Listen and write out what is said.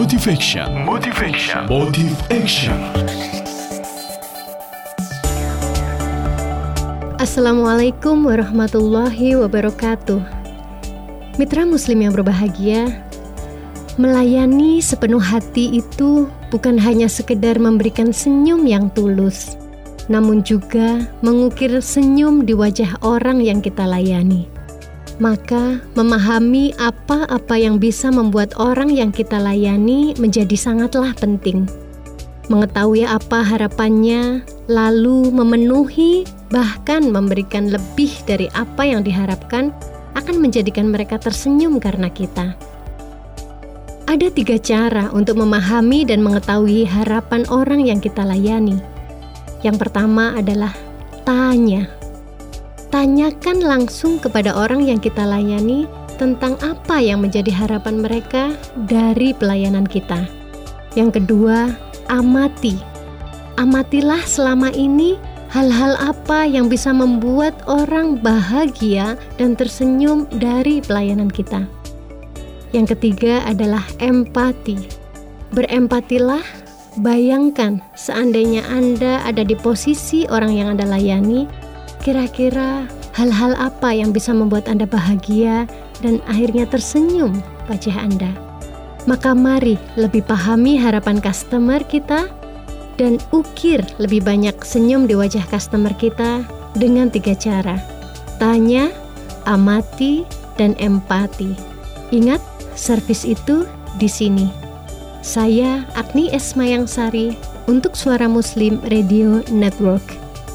Motive Action. Assalamualaikum warahmatullahi wabarakatuh. Mitra muslim yang berbahagia, melayani sepenuh hati itu bukan hanya sekedar memberikan senyum yang tulus, namun juga mengukir senyum di wajah orang yang kita layani. Maka memahami apa-apa yang bisa membuat orang yang kita layani menjadi sangatlah penting. Mengetahui apa harapannya, lalu memenuhi bahkan memberikan lebih dari apa yang diharapkan akan menjadikan mereka tersenyum karena kita. Ada 3 cara untuk memahami dan mengetahui harapan orang yang kita layani. Yang pertama adalah tanya. Tanyakan langsung kepada orang yang kita layani tentang apa yang menjadi harapan mereka dari pelayanan kita. Yang kedua, amati. Amatilah selama ini hal-hal apa yang bisa membuat orang bahagia dan tersenyum dari pelayanan kita. Yang ketiga adalah empati. Berempatilah, bayangkan seandainya Anda ada di posisi orang yang Anda layani, kira-kira hal-hal apa yang bisa membuat Anda bahagia dan akhirnya tersenyum wajah Anda. Maka mari lebih pahami harapan customer kita dan ukir lebih banyak senyum di wajah customer kita dengan 3 cara. Tanya, amati, dan empati. Ingat, servis itu di sini. Saya Akni Esmayangsari untuk Suara Muslim Radio Network.